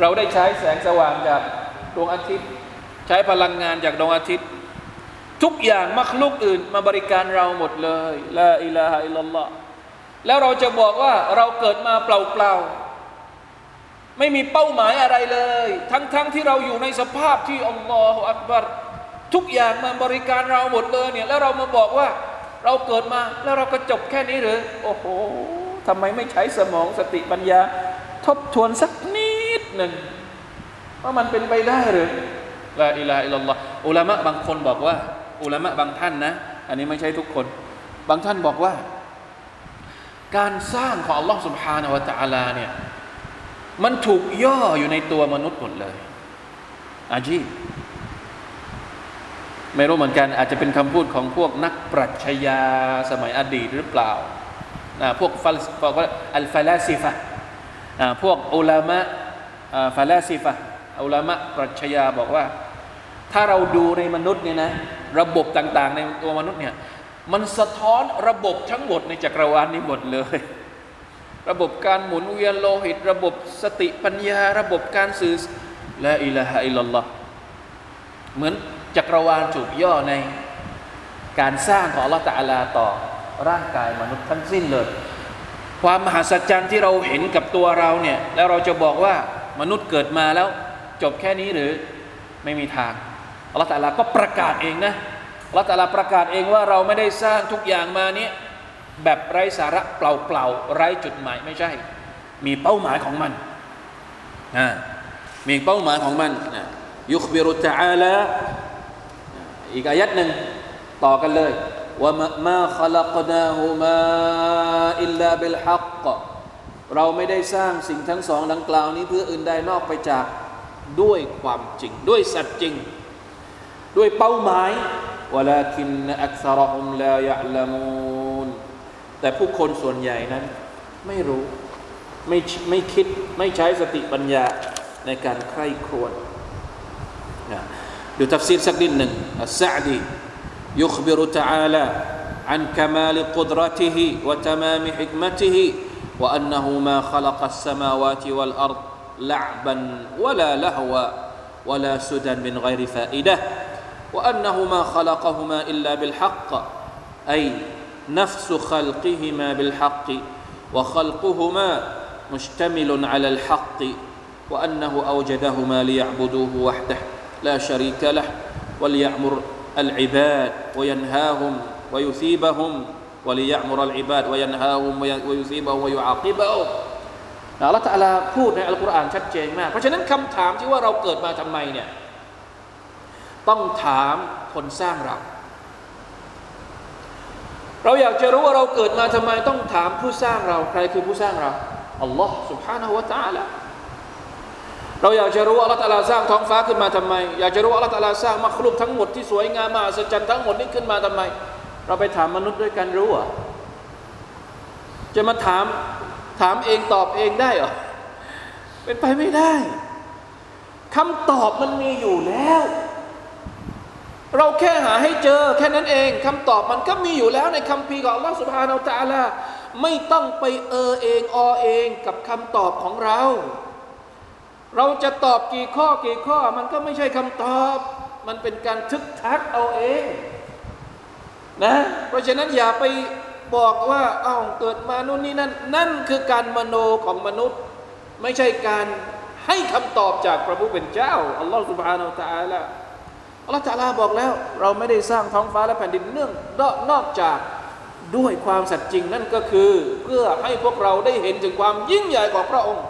เราได้ใช้แสงสว่างจากดวงอาทิตย์ใช้พลังงานจากดวงอาทิตย์ทุกอย่างมัคลุกอื่นมาบริการเราหมดเลยลาอิลาฮะอิลลัลลอฮ์แล้วเราจะบอกว่าเราเกิดมาเปล่าๆไม่มีเป้าหมายอะไรเลยทั้งที่เราอยู่ในสภาพที่อัลลอฮฺอักบัรทุกอย่างมาบริการเราหมดเลยเนี่ยแล้วเรามาบอกว่าเราเกิดมาแล้วเราก็จบแค่นี้หรือโอ้โหทำไมไม่ใช้สมองสติปัญญาทบทวนสักนิดหนึ่งว่ามันเป็นไปได้หรือลาอิลาฮะอิลลัลลอฮ์อุลามะบางคนบอกว่าอุลามะบางท่านนะอันนี้ไม่ใช่ทุกคนบางท่านบอกว่าการสร้างของ Allah Subhanahu Wa Taala เนี่ยมันถูกย่ออยู่ในตัวมนุษย์หมดเลยอาจีไม่รู้เหมือนกันอาจจะเป็นคำพูดของพวกนักปรัชญาสมัยอดีตหรือเปล่าพวกอัลฟาลาซิฟะพวกอุลามะฟาลาซิฟะอุลามะปรัชญาบอกว่าถ้าเราดูในมนุษย์เนี่ยนะระบบต่างๆในตัวมนุษย์เนี่ยมันสะท้อนระบบทั้งหมดในจักรวาลนี้หมดเลยระบบการหมุนเวียนโลหิตระบบสติปัญญาระบบการสื่อลาอิลาฮะอิลลัลลอฮ์เหมือนจักรวาลถูกย่อในการสร้างของอัลลอฮฺตะอาลาต่อร่างกายมนุษย์ทั้งสิ้นเลยความมหัศจรรย์ที่เราเห็นกับตัวเราเนี่ยแล้วเราจะบอกว่ามนุษย์เกิดมาแล้วจบแค่นี้หรือไม่มีทางอัลลอฮฺตะอาลาก็ประกาศเองนะอัลลอฮฺตะอาลาประกาศเองว่าเราไม่ได้สร้างทุกอย่างมานี้แบบไร้สาระเปล่าๆไร้จุดหมายไม่ใช่มีเป้าหมายของมันมีเป้าหมายของมันยุคบิรุตะอาลาอีกอายัดหนึ่งต่อกันเลย วะมาคอลักนาฮูมาอิลลาบิลฮักกะเราไม่ได้สร้างสิ่งทั้งสองดังกล่าวนี้เพื่ออื่นใดนอกไปจากด้วยความจริงด้วยสัจจริงด้วยเป้าหมายวะลาคินอักษรฮุมลายะละมูนแต่ผู้คนส่วนใหญ่นั้นไม่รู้ไม่คิดไม่ใช้สติปัญญาในการใคร่ครวญนะดูตัฟซีรสักนิดหนึ่งอัสซะอดียุคบิรุตะอาลาอันกะมาลิกุดเราะติฮิวะตะมามฮิกมะติฮิวะอันนะฮูมาคอลักอัสสะมาวาติวัลอัรฎ์ละอ์บันวะลาละฮวะวะลาซุดันมินฆอยริฟาอิดะฮ์วะอันนะฮูมาคอลักะฮูมาอิลลาบิลฮักกะอัยนัฟซุคอลกิฮิมาบิลฮักกะวะคอลกุฮูมามุชตะมิลุนอะลัลฮักกะวะอันนะฮูเอาจดะฮูมาลิยะอ์บุดูฮูวะห์ดะฮ์ลาชะรีกะละฮ์วะลิยะอ์มุรالعباد وينهاهم ويثيبهم وليأمر العباد وينهاهم ويثيبهم ويعاقبهم อัลเลาะห์ตะอาลาพูดในอัลกุรอานชัดเจนมากเพราะฉะนั้นคำถามที่ว่าเราเกิดมาทำไมเนี่ยต้องถามคนสร้างเราเราอยากจะรู้ว่าเราเกิดมาทำไมต้องถามผู้สร้างเราใครคือผู้สร้างเราอัลเลาะห์ซุบฮานะฮูวะตะอาลาเราอยากจะรู้ว่าอัลลอฮฺตะอาลาสร้างท้องฟ้าขึ้นมาทำไมอยากจะรู้ว่าอัลลอฮฺตะอาลาสร้างมัคลุกทั้งหมดที่สวยงามมหัศจรรย์ทั้งหมดนี้ขึ้นมาทำไมเราไปถามมนุษย์ด้วยกันรู้เหรอจะมาถามเองตอบเองได้เหรอเป็นไปไม่ได้คำตอบมันมีอยู่แล้วเราแค่หาให้เจอแค่นั้นเองคำตอบมันก็มีอยู่แล้วในคัมภีร์ของอัลลอฮฺซุบฮานะฮูวะตะอาลาไม่ต้องไปเองอเองกับคำตอบของเราเราจะตอบกี่ข้อมันก็ไม่ใช่คำตอบมันเป็นการทึกทักเอาเองนะเพราะฉะนั้นอย่าไปบอกว่าเกิดมานู่นนี่นั่นคือการมโนของมนุษย์ไม่ใช่การให้คำตอบจากพระผู้เป็นเจ้าอัลลอฮฺซุบฮานะฮูวะตะอาลาอัลลอฮฺตะอาลาบอกแล้วเราไม่ได้สร้างท้องฟ้าและแผ่นดินเนื่องนอกจากด้วยความสัตย์จริงนั่นก็คือเพื่อให้พวกเราได้เห็นถึงความยิ่งใหญ่ของพระองค์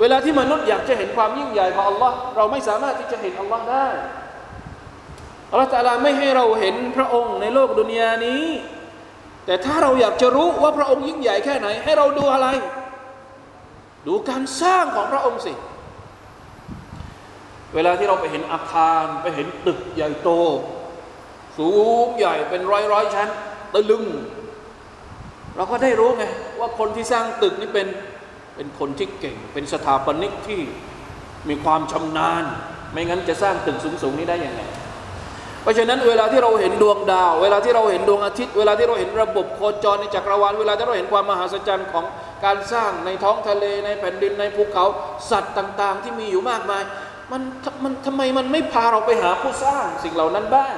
เวลาที่มนุษย์อยากจะเห็นความยิ่งใหญ่ของอัลลอฮ์เราไม่สามารถที่จะเห็นอัลลอฮ์ได้อัลลอฮ์ตะอาลาไม่ให้เราเห็นพระองค์ในโลกดุนยานี้แต่ถ้าเราอยากจะรู้ว่าพระองค์ยิ่งใหญ่แค่ไหนให้เราดูอะไรดูการสร้างของพระองค์สิเวลาที่เราไปเห็นอาคารไปเห็นตึกใหญ่โตสูงใหญ่เป็นร้อยชั้นตะลึงเราก็ได้รู้ไงว่าคนที่สร้างตึกนี้เป็นคนที่เก่งเป็นสถาปนิกที่มีความชำนาญไม่งั้นจะสร้างตึกสูงๆนี้ได้ยังไงเพราะฉะนั้นเวลาที่เราเห็นดวงดาวเวลาที่เราเห็นดวงอาทิตย์เวลาที่เราเห็นระบบโคจรในจักรวาลเวลาที่เราเห็นความมหัศจรรย์ของการสร้างในท้องทะเลในแผ่นดินในภูเขาสัตว์ต่างๆที่มีอยู่มากมายมันทำไมมันไม่พาเราไปหาผู้สร้างสิ่งเหล่านั้นบ้าง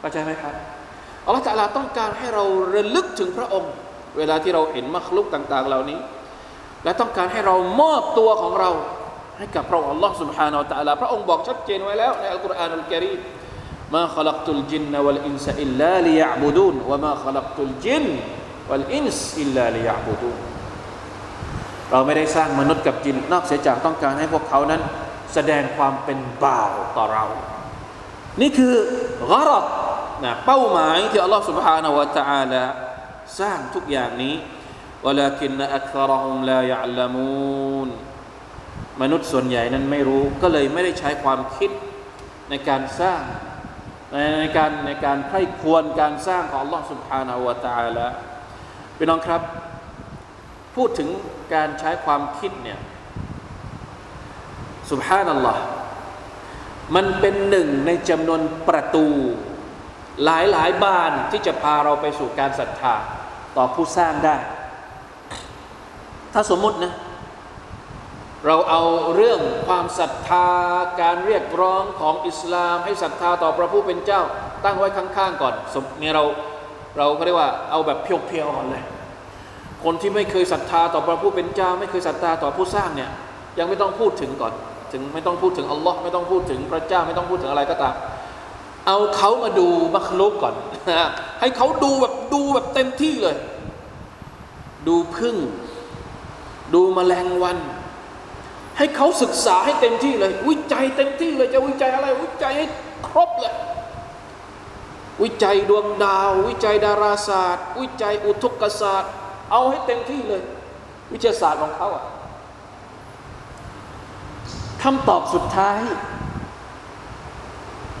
เข้าใจไหมครับอัลลอฮฺตะอาลาต้องการให้เราระลึกถึงพระองค์เวลาที่เราเห็นมัคลุกต่างๆเหล่านี้และต้องการให้เรามอบตัวของเราให้กับพระองค์อัลลอฮฺ سبحانه และ تعالى พระองค์บอกชัดเจนไว้แล้วในอัลกุรอานุลกะรีมมาขลักตุลจินน์วัลอินส์อิลลาลิยะอ์บุดูนวะมาขลักตุลจินน์วัลอินส์อิลลาลิยะอ์บุดูนเราไม่ได้สร้างมนุษย์กับจินนอกเสียจากต้องการให้พวกเขานั้นแสดงความเป็นบ่าวต่อเรานี่คือกะรอฎนะเป้าหมายที่อัลลอฮฺ سبحانه และ تعالى สร้างทุกอย่างนี้ولكن أكثرهم لا يعلمون มนุษย์ส่วนใหญ่นั้นไม่รู้ก็เลยไม่ได้ใช้ความคิดในการสร้างในการใคร่ครวญการสร้างของอัลเลาะห์ซุบฮานะฮูวะตะอาลาพี่น้องครับพูดถึงการใช้ความคิดเนี่ยซุบฮานัลลอฮ์มันเป็นหนึ่งในจำนวนประตูหลายๆบานที่จะพาเราไปสู่การศรัทธาต่อผู้สร้างได้ถ้าสมมุตินะเราเอาเรื่องความศรัทธาการเรียกร้องของอิสลามให้ศรัทธาต่อพระผู้เป็นเจ้าตั้งไว้ข้างๆก่อนนี่เราเรียกว่าเอาแบบเพียวๆก่อนเลยคนที่ไม่เคยศรัทธาต่อพระผู้เป็นเจ้าไม่เคยศรัทธาต่อผู้สร้างเนี่ยยังไม่ต้องพูดถึงก่อนถึงไม่ต้องพูดถึงอัลลอฮ์ไม่ต้องพูดถึงพระเจ้าไม่ต้องพูดถึงอะไรก็ตามเอาเขามาดูมัคลุกก่อนให้เขาดูแบบเต็มที่เลยดูผึ้งดูแมลงวันให้เขาศึกษาให้เต็มที่เลยวิจัยเต็มที่เลยจะวิจัยอะไรวิจัยให้ครบเลย วิจัยดวงดาววิจัยดาราศาสตร์วิจัยอุทุกศาสตร์เอาให้เต็มที่เลยวิทยาศาสตร์ของเขาอะคำตอบสุดท้าย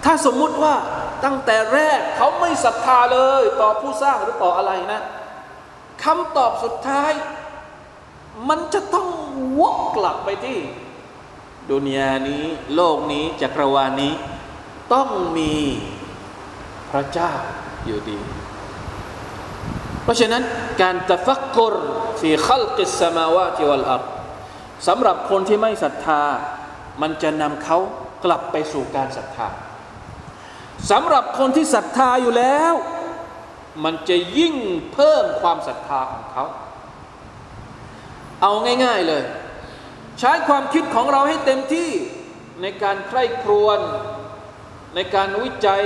ถ้าสมมุติว่าตั้งแต่แรกเขาไม่ศรัทธาเลยต่อผู้สร้างหรือต่ออะไรนะคำตอบสุดท้ายมันจะต้องวกกลับไปที่ดุนยานี้โลกนี้จักรวาลนี้ต้องมีพระเจ้าอยู่ดีเพราะฉะนั้นการตะฟักกุรฟีคัลกิสสมาวาติวัลอัรฎ์สำหรับคนที่ไม่ศรัทธามันจะนำเขากลับไปสู่การศรัทธาสำหรับคนที่ศรัทธาอยู่แล้วมันจะยิ่งเพิ่มความศรัทธาของเขาเอาง่ายๆเลยใช้ความคิดของเราให้เต็มที่ในการใคร่ครวญในการวิจัย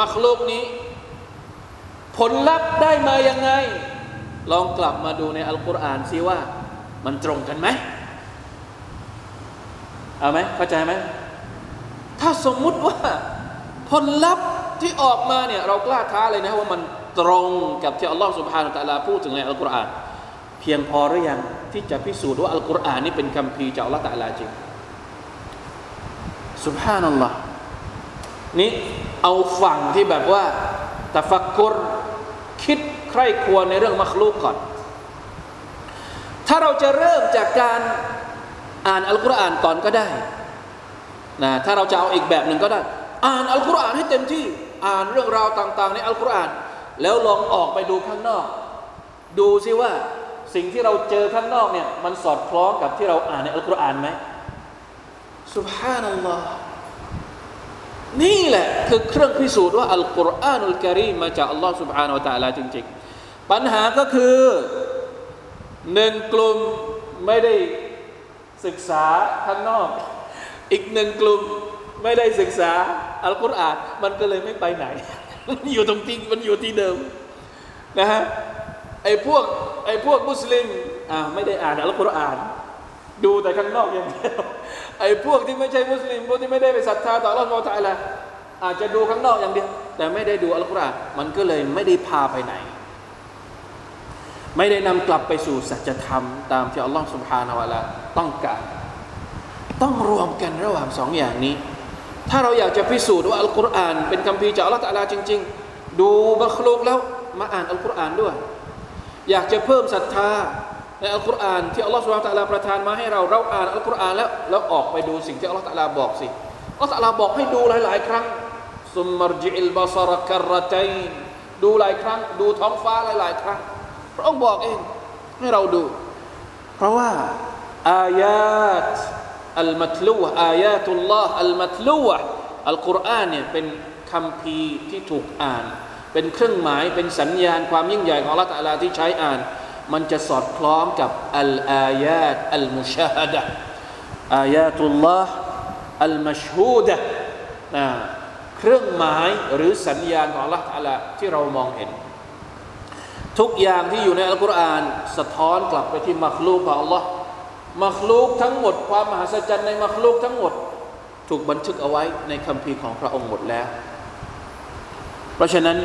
มักลุกนี้ผลลัพธ์ได้มายังไงลองกลับมาดูในอัลกุรอานซิว่ามันตรงกันไหมเอาไหมเข้าใจไหมถ้าสมมุติว่าผลลัพธ์ที่ออกมาเนี่ยเรากล้าท้าเลยนะว่ามันตรงกับที่อัลลอฮฺซุบฮานะฮูวะตะอาลาพูดถึงในอัลกุรอานเพียงพอหรือยังที่จะพิสูจน์ว่าอัลกุรอานนี่เป็นคัมภีร์จากอัลลอฮฺตะอาลาจริงซุบฮานัลลอฮฺนี่เอาฝั่งที่แบบว่าตะฟักกุรคิดใคร่ครวญในเรื่องมักลูกก่อนถ้าเราจะเริ่มจากการอ่านอัลกุรอานก่อนก็ได้นะถ้าเราจะเอาอีกแบบหนึ่งก็ได้อ่านอัลกุรอานให้เต็มที่อ่านเรื่องราวต่างๆในอัลกุรอานแล้วลองออกไปดูข้างนอกดูซิว่าสิ่งที่เราเจอข้างนอกเนี่ยมันสอดคล้องกับที่เราอ่านในอัลกุรอานไหมซุบฮานัลลอฮ์นี่แหละคือเครื่องพิสูจน์ว่าอัลกุรอานุลกะรีมมาจากอัลลอฮ์ซุบฮานะฮูวะตะอาลาจริงๆปัญหาก็คือหนึ่งกลุ่มไม่ได้ศึกษาข้างนอกอีกหนึ่งกลุ่มไม่ได้ศึกษาอัลกุรอานมันก็เลยไม่ไปไหนมันอยู่ตรงที่มันอยู่ที่เดิมนะฮะไอ้พวกมุสลิมไม่ได้อ่านอัลกุรอานดูแต่ข้างนอกอย่างเดียวไอ้พวกที่ไม่ใช่มุสลิมพวกที่ไม่ได้ไปศรัทธาต่ออัลเลาะห์ซุบฮานะฮูวะตะอาลาอาจจะดูข้างนอกอย่างเดียวแต่ไม่ได้ดูอัลกุรอานมันก็เลยไม่ได้พาไปไหนไม่ได้นำกลับไปสู่สัจธรรมตามที่อัลเลาะห์ซุบฮานะฮูวะตะอาลาต้องการต้องรวมกันระหว่างสองอย่างนี้ถ้าเราอยากจะพิสูจน์ว่าอัลกุรอานเป็นคัมภีร์จากอัลเลาะห์ตะอาลาจริงๆดูมักลูกแล้วมาอ่านอัลกุรอานด้วยอยากจะเพิ่มศรัทธาในอัลกุรอานที่อัลลอฮฺซุบฮานะฮูวะตะอาลาประทานมาให้เราอ่านอัลกุรอานแล้วออกไปดูสิ่งที่อัลลอฮฺตะอาลาบอกสิอัลลอฮฺตะอาลาบอกให้ดูหลายๆครั้งซุมมัรจิอิลบะซะรกัรเราะตัยน์ดูหลายครั้งดูท้องฟ้าหลายๆครั้งพระองค์บอกเองให้เราดูเพราะว่าอายาตอัลมัตลูฮ์อายาตุลลอฮ์อัลมัตลูฮ์อัลกุรอานเนี่ยเป็นคัมภีร์ที่ถูกอ่านเป็นเครื่องหมายเป็นสัญญาณความยิ่งใหญ่ของอัลเลาะห์ตะอาลาที่ใช้อ่านมันจะสอดคล้องกับอัลอายาตอัลมุชาฮะดะห์อายาตุลลอฮ์อัลมัชฮูดะห์เครื่องหมายหรือสัญญาณของอัลเลาะห์ตะอาลาที่เรามองเห็นทุกอย่างที่อยู่ในอัลกุรอานสะท้อนกลับไปที่มักลูกของอัลเลาะห์มักลูกทั้งหมดความมหัศจรรย์ในมักลูกทั้งหมดถูกบันทึกเอาไว้ในคัมภีร์ของพระองค์หมดแล้วเพราะฉะนั้น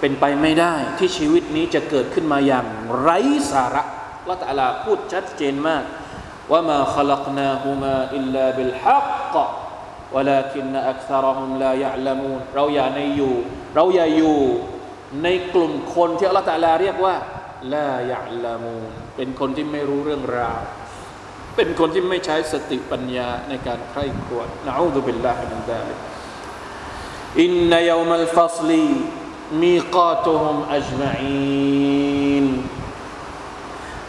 เป็นไปไม่ได้ที่ชีวิตนี้จะเกิดขึ้นมาอย่างไร้สาระอัลเลาะห์ตะอาลาพูดชัดเจนมากว่ามาคอลักนาฮุมาอิลลาบิลฮักกะวะลากินอักษะรฮุมลายะอ์ละมูนเราอย่าอยู่ในกลุ่มคนที่อัลเลาะห์ตะอาลาเรียกว่าลายะอ์ละมูนเป็นคนที่ไม่รู้เรื่องราวเป็นคนที่ไม่ใช้สติปัญญาในการใคร่ครวญนะอูซุบิลลาฮิมินซาลิกอินนะยอมัลฟัศลีมีกาตุฮุมอัจมะอีน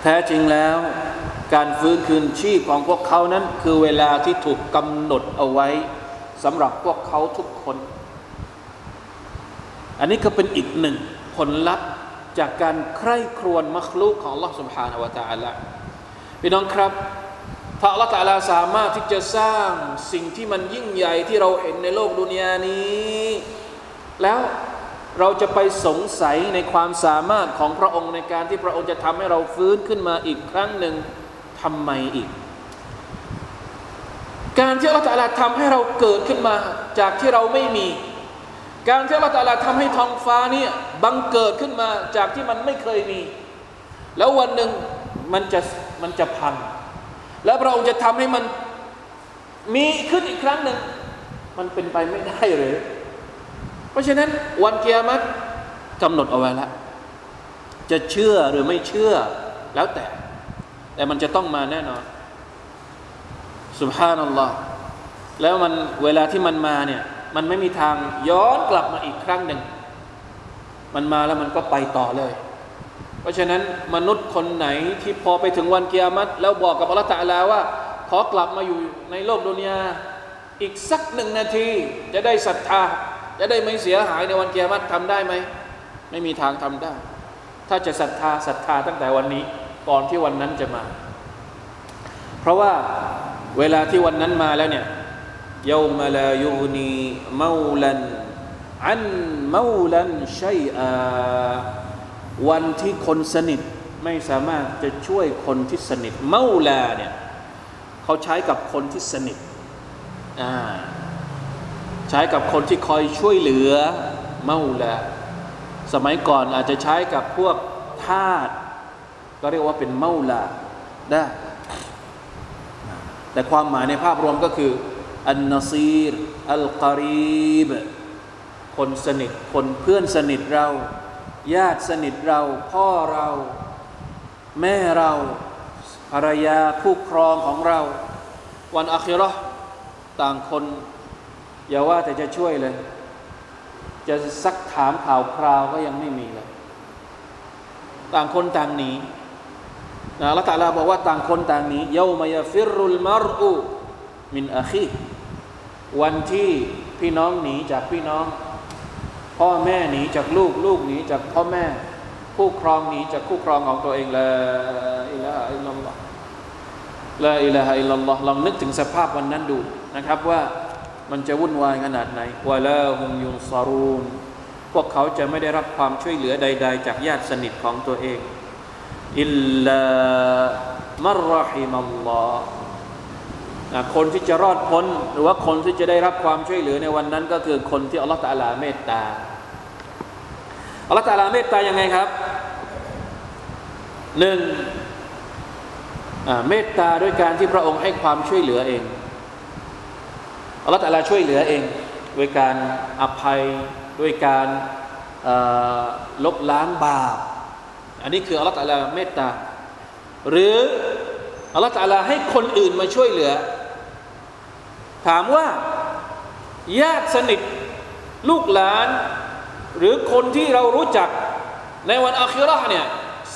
แท้จริงแล้วการฟื้นคืนชีพของพวกเขานั้นคือเวลาที่ถูกกำหนดเอาไว้สำหรับพวกเขาทุกคนอันนี้ก็เป็นอีกหนึ่งผลลัพธ์จากการใคร่ครวญมักลูกของอัลลอฮ์ سبحانه และ تعالى พี่น้องครับถ้าอัลลอฮ์ تعالى สามารถที่จะสร้างสิ่งที่มันยิ่งใหญ่ที่เราเห็นในโลกดุนยานี้แล้วเราจะไปสงสัยในความสามารถของพระองค์ในการที่พระองค์จะทำให้เราฟื้นขึ้นมาอีกครั้งหนึ่งทำไมอีกการที่อัลลอฮ์ تعالى ทำให้เราเกิดขึ้นมาจากที่เราไม่มี การที่อัลลอฮ์ตะอาลาทำให้ท้องฟ้านี่บังเกิดขึ้นมาจากที่มันไม่เคยมีแล้ววันหนึ่งมันจะพังแล้วพระองค์จะทำให้มันมีขึ้นอีกครั้งหนึ่งมันเป็นไปไม่ได้หรือเพราะฉะนั้นวันกิยามะฮ์กำหนดเอาไว้แล้วจะเชื่อหรือไม่เชื่อแล้วแต่มันจะต้องมาแน่นอนซุบฮานัลลอฮ์แล้วมันเวลาที่มันมาเนี่ยมันไม่มีทางย้อนกลับมาอีกครั้งหนึ่งมันมาแล้วมันก็ไปต่อเลยเพราะฉะนั้นมนุษย์คนไหนที่พอไปถึงวันกิยามะฮ์แล้วบอกกับอัลเลาะห์ตะอาลาว่าขอกลับมาอยู่ในโลกดุนยาอีกสักหนึ่งนาทีจะได้ศรัทธาจะได้ไม่เสียหายในวันกิยามะฮ์ทำได้ไหมไม่มีทางทำได้ถ้าจะศรัทธาตั้งแต่วันนี้ก่อนที่วันนั้นจะมาเพราะว่าเวลาที่วันนั้นมาแล้วเนี่ยยาวมาลายูนีเมาลันอันเมาลันชัยอาวันที่คนสนิทไม่สามารถจะช่วยคนที่สนิทเมาลาเนี่ยเขาใช้กับคนที่สนิทใช้กับคนที่คอยช่วยเหลือเมาลาสมัยก่อนอาจจะใช้กับพวกทาสก็เรียกว่าเป็นเมาลาได้แต่ความหมายในภาพรวมก็คืออันนซีรอัลกอรีบคนสนิทคนเพื่อนสนิทเราญาติสนิทเราพ่อเราแม่เราภรรยาคู่ครองของเราวันอาคิเราะห์ต่างคนอย่าว่าแต่จะช่วยเลยจะซักถามข่าวคราวก็ยังไม่มีเลยต่างคนต่างหนีนะอัลเลาะห์ตะอาลาบอกว่าต่างคนต่างหนีเยามะยะฟิรุลมัรอูมินอาคีวันที่พี่น้องหนีจากพี่น้องพ่อแม่หนีจากลูกลูกหนีจากพ่อแม่คู่ครองหนีจากคู่ครองของตัวเองลาอิลาฮะอิลลัลลอฮลาอิลาฮะอิลลัลลอฮลองนึกถึงสภาพวันนั้นดูนะครับว่ามันจะวุ่นวายขนาดไหนวะลาฮุมยุนซารูนพวกเขาจะไม่ได้รับความช่วยเหลือใดๆจากญาติสนิทของตัวเองอิลลามัรเราะฮิมัลลอฮคนที่จะรอดพ้นหรือว่าคนที่จะได้รับความช่วยเหลือในวันนั้นก็คือคนที่อัลเลาะห์ตะอาลาเมตตาอัลเลาะห์ตะอาลาเมตตายังไงครับหนึ่งเมตตาด้วยการที่พระองค์ให้ความช่วยเหลือเองอัลเลาะห์ตะอาลาช่วยเหลือเองด้วยการอภัยด้วยการลบล้างบาปอันนี้คืออัลเลาะห์ตะอาลาเมตตาหรืออัลเลาะห์ตะอาลาให้คนอื่นมาช่วยเหลือถามว่าญาติสนิทลูกหลานหรือคนที่เรารู้จักในวันอาคิเราะห์เนี่ย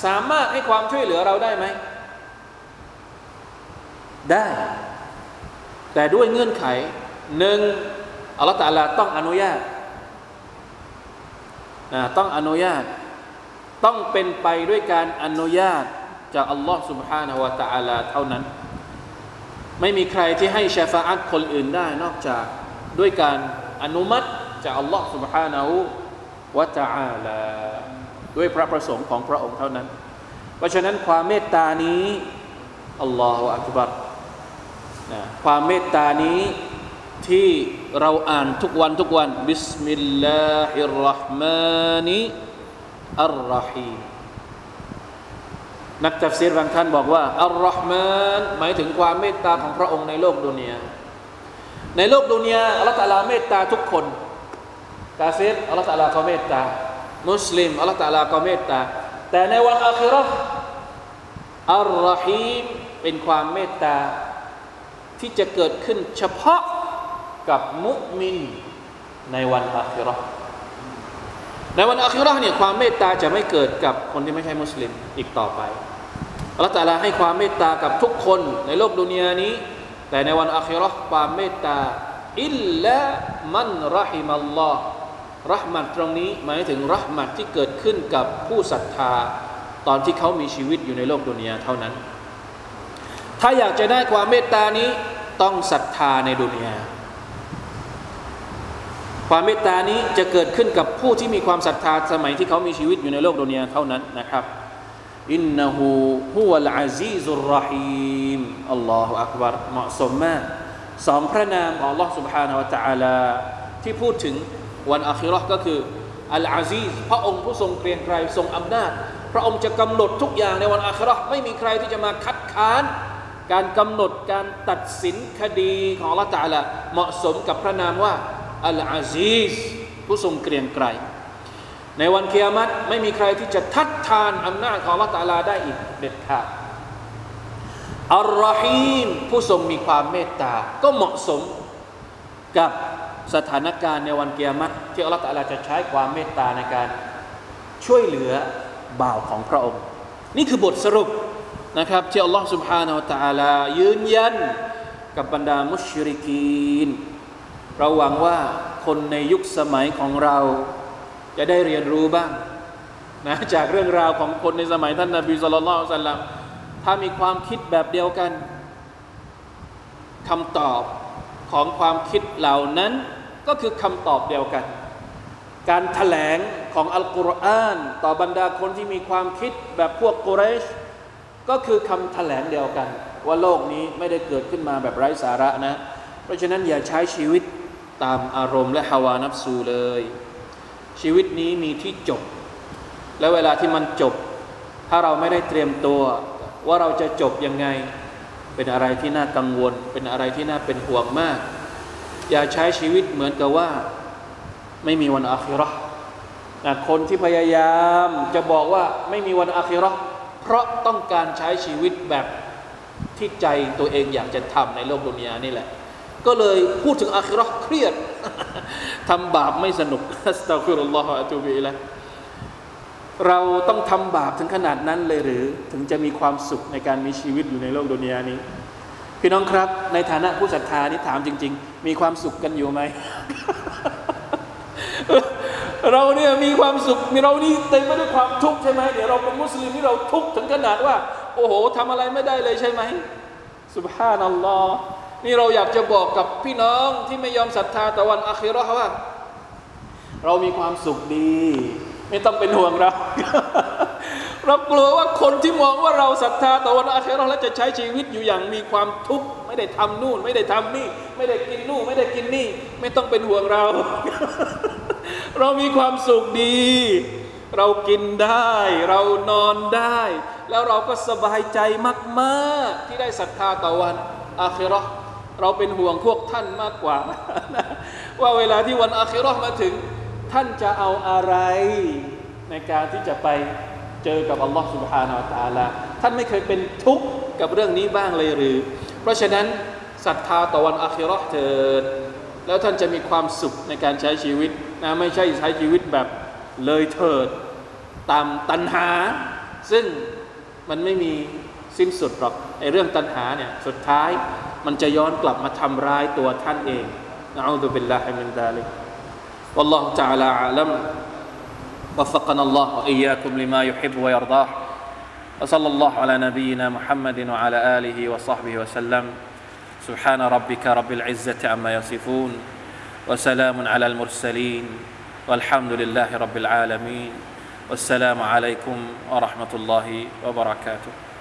สามารถให้ความช่วยเหลือเราได้ไหมได้แต่ด้วยเงื่อนไขหนึ่งอัลเลาะห์ตะอาลาต้องอนุญาตต้องอนุญาตต้องเป็นไปด้วยการอนุญาตจากอัลลอฮ์ سبحانه และ تعالى เท่านั้นไม่มีใครที่ให้ชะฟาอะฮ์คนอื่นได้นอกจากด้วยการอนุมัติจากอัลลอฮ์ سبحانه และ تعالى ด้วยพระประสงค์ของพระองค์เท่านั้นเพราะฉะนั้นความเมตตานี้อัลลอฮุอักบัรความเมตตานี้ที่เราอ่านทุกวันบิสมิลลาฮิรเราะห์มานิอัรเราะฮีมนักตัฟซีรบางท่านบอกว่าอัลลอฮ์มันหมายถึงความเมตตาของพระองค์ในโลกดุนยาอัลลอฮ์ตะอาลาเมตตาทุกคนกาเฟรอัลลอฮ์ตะอาลาก็เมตตามุสลิมอัลลอฮ์ตะอาลาก็เมตตาแต่ในวันอาคิเราะห์อัรเราะฮีมเป็นความเมตตาที่จะเกิดขึ้นเฉพาะกับมุมินในวันอาคิเราะห์ในวันอาคิเราะห์เนี่ยความเมตตาจะไม่เกิดกับคนที่ไม่ใช่มุสลิมอีกต่อไปอัลเลาะห์ตะอาลาให้ความเมตตากับทุกคนในโลกดุนยานี้แต่ในวันอาคิเราะห์ความเมตตาอิลลามันเราะฮิมัลลอฮ์เราะห์มัตตรงนี้หมายถึงเราะห์มัตที่เกิดขึ้นกับผู้ศรัทธาตอนที่เขามีชีวิตอยู่ในโลกดุนยาเท่านั้นถ้าอยากจะได้ความเมตตานี้ต้องศรัทธาในดุนยาความเมตตานี้จะเกิดขึ้นกับผู้ที่มีความศรัทธาสมัยที่เขามีชีวิตอยู่ในโลกดุนยาเท่านั้นนะครับอินนะฮูฮุวัลอาซีซุรเราะฮีมอัลลอฮุอักบัรเหมาะสมมากสองพระนามของอัลลอฮ์ سبحانه และ تعالى ที่พูดถึง วันอาคิเราะห์ก็คืออัลอาซีซพระองค์ผู้ทรงเกรียงไกรทรงอำนาจพระองค์จะกำหนดทุกอย่างในวันอาคิเราะห์ไม่มีใครที่จะมาคัดค้านการกำหนดการตัดสินคดีของอัลลอฮ์ตะอาลาเหมาะสมกับพระนามว่าอัลอาซีซผู้ทรงเกรียงไกรในวันกิยามะห์ไม่มีใครที่จะทัดทานอำนาจของอัลลอฮ์ตะอาลาได้อีกเด็ดขาดอัลเราะฮีมผู้ทรงมีความเมตตาก็เหมาะสมกับสถานการณ์ในวันกิยามะห์ที่อัลเลาะห์ตะอาลาจะใช้ความเมตตาในการช่วยเหลือบ่าวของพระองค์นี่คือบทสรุปนะครับที่อัลเลาะห์ซุบฮานะฮูวะตะอาลายืนยันกับบรรดามุชริกีนเราหวังว่าคนในยุคสมัยของเราจะได้เรียนรู้บ้างนะจากเรื่องราวของคนในสมัยท่านนบีศ็อลลัลลอฮุอะลัยฮิวะซัลลัมถ้ามีความคิดแบบเดียวกันคำตอบของความคิดเหล่านั้นก็คือคำตอบเดียวกันการแถลงของอัลกุรอานต่อบรรดาคนที่มีความคิดแบบพวกกุเรชก็คือคำแถลงเดียวกันว่าโลกนี้ไม่ได้เกิดขึ้นมาแบบไร้สาระนะเพราะฉะนั้นอย่าใช้ชีวิตตามอารมณ์และฮาวานัฟซูเลยชีวิตนี้มีที่จบและเวลาที่มันจบถ้าเราไม่ได้เตรียมตัวว่าเราจะจบยังไงเป็นอะไรที่น่ากังวลเป็นอะไรที่น่าเป็นห่วงมากอย่าใช้ชีวิตเหมือนกับว่าไม่มีวันอาคิเราะห์คนที่พยายามจะบอกว่าไม่มีวันอาคิเราะห์เพราะต้องการใช้ชีวิตแบบที่ใจตัวเองอยากจะทำในโลกดุนยานี่แหละก็เลยพูดถึงอาคิเราะห์เครียด ทำบาปไม่สนุก อัสตัฆฟิรุลลอฮ์วะอะตูบิอิลัยฮ์เราต้องทำบาปถึงขนาดนั้นเลยหรือถึงจะมีความสุขในการมีชีวิตอยู่ในโลกดุนยานี้พี่น้องครับในฐานะผู้ศรัทธานี่ถามจริงๆมีความสุขกันอยู่ไหม เราเนี่ยมีความสุขเรานี่เต็มไปด้วยความทุกข์ใช่ไหมเดี๋ยวเราเป็นมุสลิมนี่เราทุกข์ถึงขนาดว่าโอ้โหทำอะไรไม่ได้เลยใช่ไหมซุบฮานัลลอฮ์นี่เราอยากจะบอกกับพี่น้องที่ไม่ยอมศรัทธาต่อวันอาคิเราะห์ว่าเรามีความสุขดีไม่ต้องเป็นห่วงเรา เรากลัวว่าคนที่มองว่าเราศรัทธาต่อวันอาคิเราะห์แล้วจะใช้ชีวิตอยู่อย่างมีความทุกข์ไม่ได้ทำนู่นไม่ได้ทำนี่ไม่ได้กินนู่นไม่ได้กินนี่ไม่ต้องเป็นห่วงเรา เรามีความสุขดีเรากินได้เรานอนได้แล้วเราก็สบายใจมากๆที่ได้ศรัทธาต่อวันอาคิเราะห์เราเป็นห่วงพวกท่านมากกว่า ว่าเวลาที่วันอาคิเราะห์มาถึงท่านจะเอาอะไรในการที่จะไปเจอกับอัลลอฮฺซุบฮานะฮูวะตะอาลาท่านไม่เคยเป็นทุกข์กับเรื่องนี้บ้างเลยหรือเพราะฉะนั้นศรัทธาต่อวันอาคิเราะห์เถิดแล้วท่านจะมีความสุขในการใช้ชีวิตนะไม่ใช่ใช้ชีวิตแบบเลยเถิดตามตัณหาซึ่งมันไม่มีสิ้นสุดหรอกไอ้เรื่องตัณหาเนี่ยสุดท้ายมันจะย้อนกลับมาทำร้ายตัวท่านเองนะอูซุบิลลาฮิมินซาลิกوالله تعالى أعلم وفقنا الله وإياكم لما يحب ويرضاه وصلى الله على نبينا محمد وعلى آله وصحبه وسلم سبحان ربك رب العزة عما يصفون وسلام على المرسلين والحمد لله رب العالمين والسلام عليكم ورحمة الله وبركاته